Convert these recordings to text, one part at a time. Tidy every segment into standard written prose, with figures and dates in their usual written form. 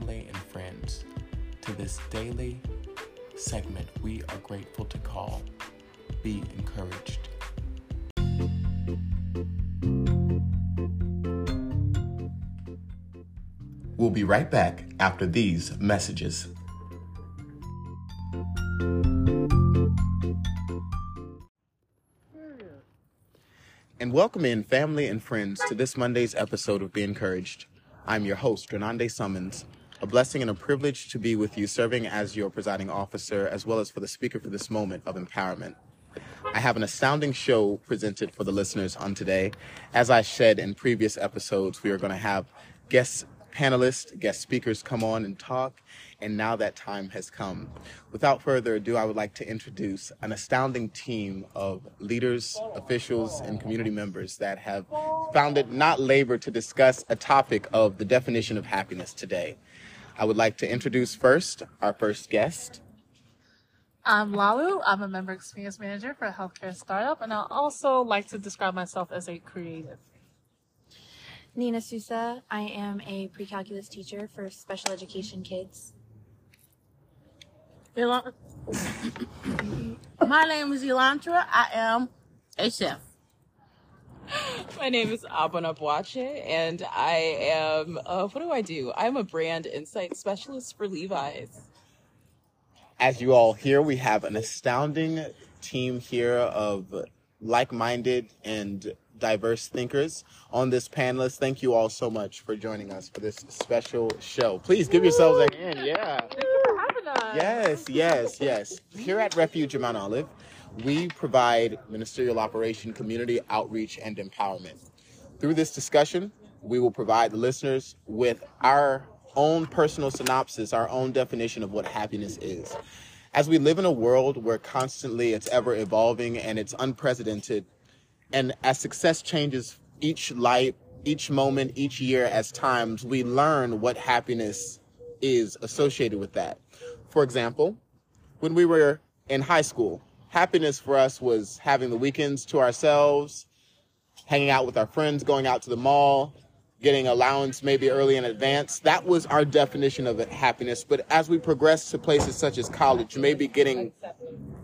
family and friends to this daily segment we are grateful to call Be Encouraged. We'll be right back after these messages. And welcome in, family and friends, to this Monday's episode of Be Encouraged. I'm your host, Drananda Summons. A blessing and a privilege to be with you, serving as your presiding officer, as well as for the speaker for this moment of empowerment. I have an astounding show presented for the listeners on today. As I said in previous episodes, we are going to have guest panelists, guest speakers come on and talk, and now that time has come. Without further ado, I would like to introduce an astounding team of leaders, officials, and community members that have found it not labor to discuss a topic of the definition of happiness today. I would like to introduce first our first guest. I'm Lalu. I'm a member experience manager for a healthcare startup, and I also like to describe myself as a creative. Nina Sousa. I am a pre-calculus teacher for special education kids. My name is Elantra. I am a chef. My name is Abba Nabwache, and I am, what do? I'm a brand insight specialist for Levi's. As you all hear, we have an astounding team here of like-minded and diverse thinkers on this panelist. Thank you all so much for joining us for this special show. Please give yourselves a hand. Yeah. Thank you for having us. Yes. Here at Refuge Mount Olive, we provide ministerial operation, community outreach, and empowerment. Through this discussion, we will provide the listeners with our own personal synopsis, our own definition of what happiness is. As we live in a world where constantly it's ever evolving and it's unprecedented, and as success changes each life, each moment, each year, as times, we learn what happiness is associated with that. For example, when we were in high school, happiness for us was having the weekends to ourselves, hanging out with our friends, going out to the mall, getting allowance maybe early in advance. That was our definition of happiness. But as we progress to places such as college, maybe getting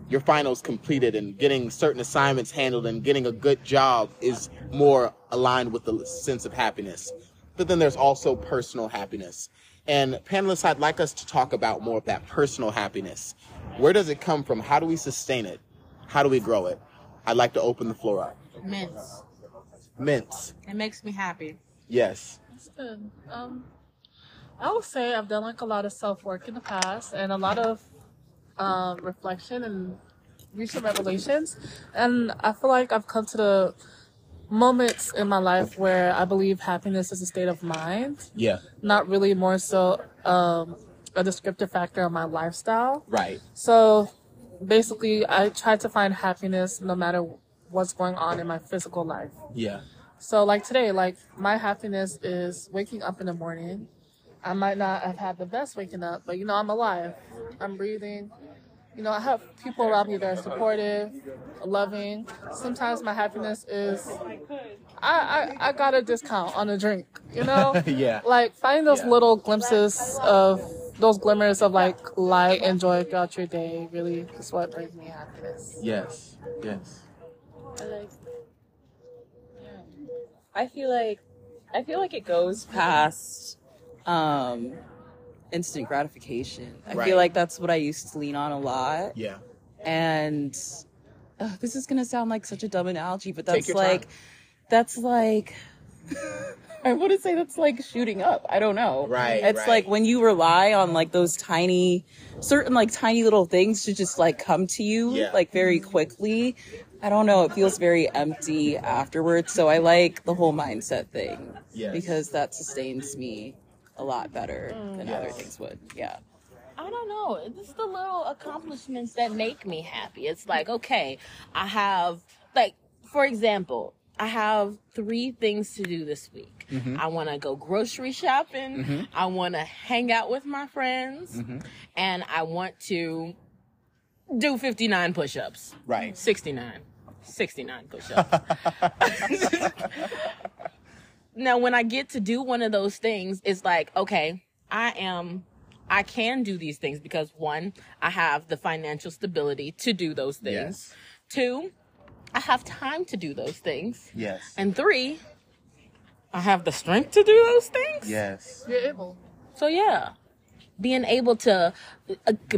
your finals completed and getting certain assignments handled and getting a good job is more aligned with the sense of happiness. But then there's also personal happiness. And panelists, I'd like us to talk about more of that personal happiness. Where does it come from? How do we sustain it? How do we grow it? I'd like to open the floor up. Mints. It makes me happy. Yes. That's good. I would say I've done like a lot of self-work in the past and a lot of reflection and recent revelations, and I feel like I've come to the moments in my life where I believe happiness is a state of mind. Yeah. Not really more so a descriptive factor of my lifestyle. Right. So basically I try to find happiness no matter what's going on in my physical life. Yeah. So like today, like my happiness is waking up in the morning. I might not have had the best waking up, but, you know, I'm alive. I'm breathing. You know, I have people around me that are supportive, loving. Sometimes my happiness is, I got a discount on a drink, you know? Yeah. Like, find those little glimpses of, those glimmers of, like, light and joy throughout your day really is what brings me happiness. Yes, yes. I like, yeah. I feel like it goes past instant gratification. I feel like that's what I used to lean on a lot. Yeah. And this is gonna sound like such a dumb analogy, but that's like I want to say that's like shooting up. I don't know. Right. It's like when you rely on like those certain little things to just like come to you like very quickly. I don't know. It feels very empty afterwards. So I like the whole mindset thing because that sustains me a lot better than other things would. Yeah. I don't know. It's the little accomplishments that make me happy. It's like, okay, I have, like, for example, I have 3 things to do this week. Mm-hmm. I want to go grocery shopping. Mm-hmm. I want to hang out with my friends. Mm-hmm. And I want to do 59 push-ups. Right. 69 push-ups. Now, when I get to do one of those things, it's like, okay, I can do these things because, one, I have the financial stability to do those things. Yes. Two, I have time to do those things. Yes. And three, I have the strength to do those things. Yes. You're able. So, yeah. Being able to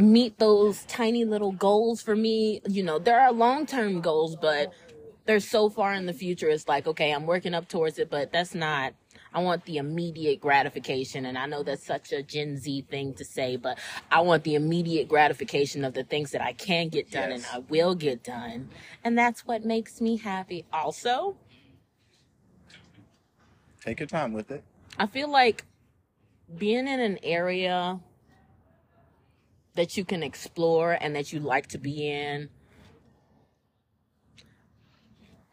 meet those tiny little goals for me, you know, there are long-term goals, but they're so far in the future. It's like, okay, I'm working up towards it, but that's not... I want the immediate gratification, and I know that's such a Gen Z thing to say, but I want the immediate gratification of the things that I can get done, yes, and I will get done, and that's what makes me happy. Also, take your time with it. I feel like being in an area that you can explore and that you like to be in,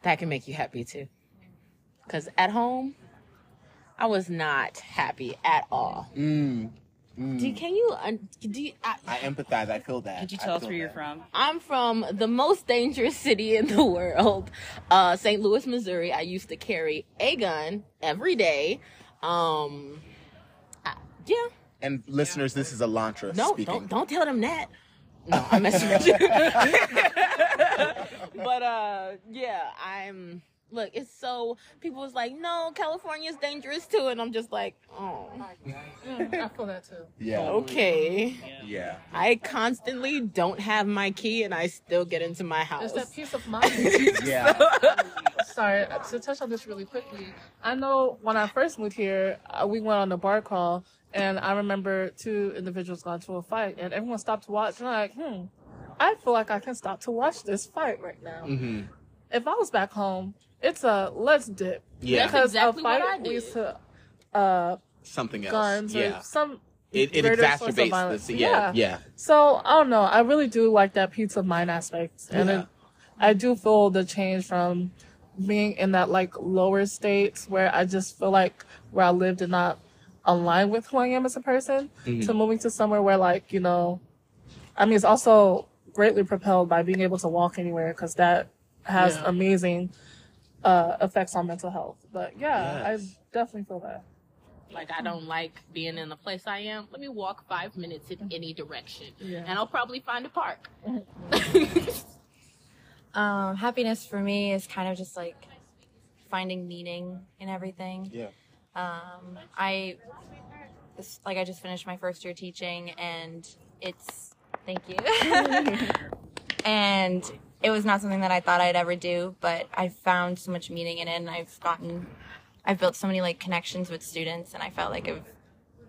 that can make you happy too. 'Cause at home, I was not happy at all. I empathize. I feel that. Could you tell us where you're from? I'm from the most dangerous city in the world, St. Louis, Missouri. I used to carry a gun every day. And listeners, this is Elantra speaking. Don't tell them that. No, I'm messing with you. But Look, it's so... People was like, no, California's dangerous too. And I'm just like, oh. I feel that too. Yeah. Okay. Yeah. I constantly don't have my key and I still get into my house. It's that peace of mind. Yeah. Sorry, to touch on this really quickly. I know when I first moved here, we went on a bar call. And I remember two individuals got into a fight. And everyone stopped to watch. And I'm like, I feel like I can stop to watch this fight right now. Mm-hmm. If I was back home... It's a let's dip. Yeah, because exactly a fight leads to something else. Guns, yeah, or some it exacerbates this. Yeah. So I don't know. I really do like that peace of mind aspect, and I do feel the change from being in that like lower states where I just feel like where I live did not align with who I am as a person, to moving to somewhere where like, you know, I mean, it's also greatly propelled by being able to walk anywhere because that has amazing effects on mental health. But I definitely feel that. Like, I don't like being in the place I am. Let me walk 5 minutes in any direction, and I'll probably find a park. Happiness for me is kind of just like finding meaning in everything. Yeah. I just finished my first year teaching, and it's thank you. And it was not something that I thought I'd ever do, but I found so much meaning in it, and I've built so many like connections with students, and I felt like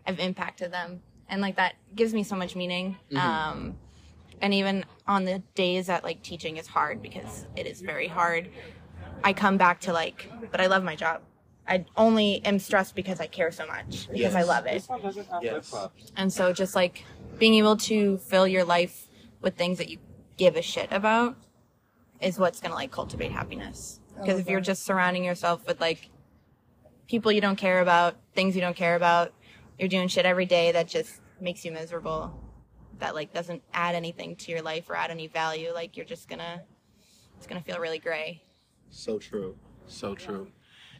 I've impacted them, and like that gives me so much meaning. And even on the days that like teaching is hard, because it is very hard, I come back to like, but I love my job. I only am stressed because I care so much, because I love it. Yes. And so just like being able to fill your life with things that you give a shit about is what's going to, like, cultivate happiness. Because if you're just surrounding yourself with, like, people you don't care about, things you don't care about, you're doing shit every day that just makes you miserable, that, like, doesn't add anything to your life or add any value, like, you're just it's going to feel really gray. So true. So true.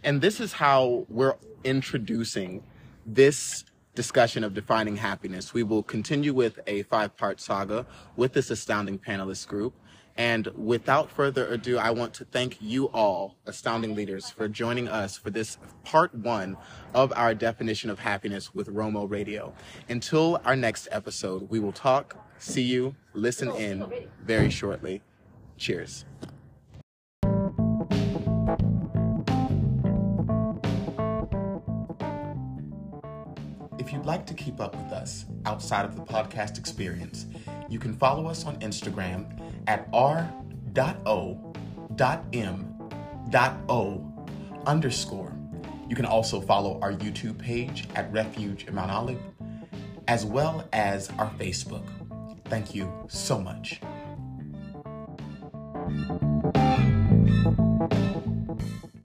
And this is how we're introducing this discussion of defining happiness. We will continue with a 5-part saga with this astounding panelist group. And without further ado, I want to thank you all, astounding leaders, for joining us for this part 1 of our definition of happiness with Romo Radio. Until our next episode, we will talk, see you, listen in very shortly. Cheers. If you'd like to keep up with us outside of the podcast experience, you can follow us on Instagram at r.o.m.o_. You can also follow our YouTube page at Refuge Mount Olive, as well as our Facebook. Thank you so much.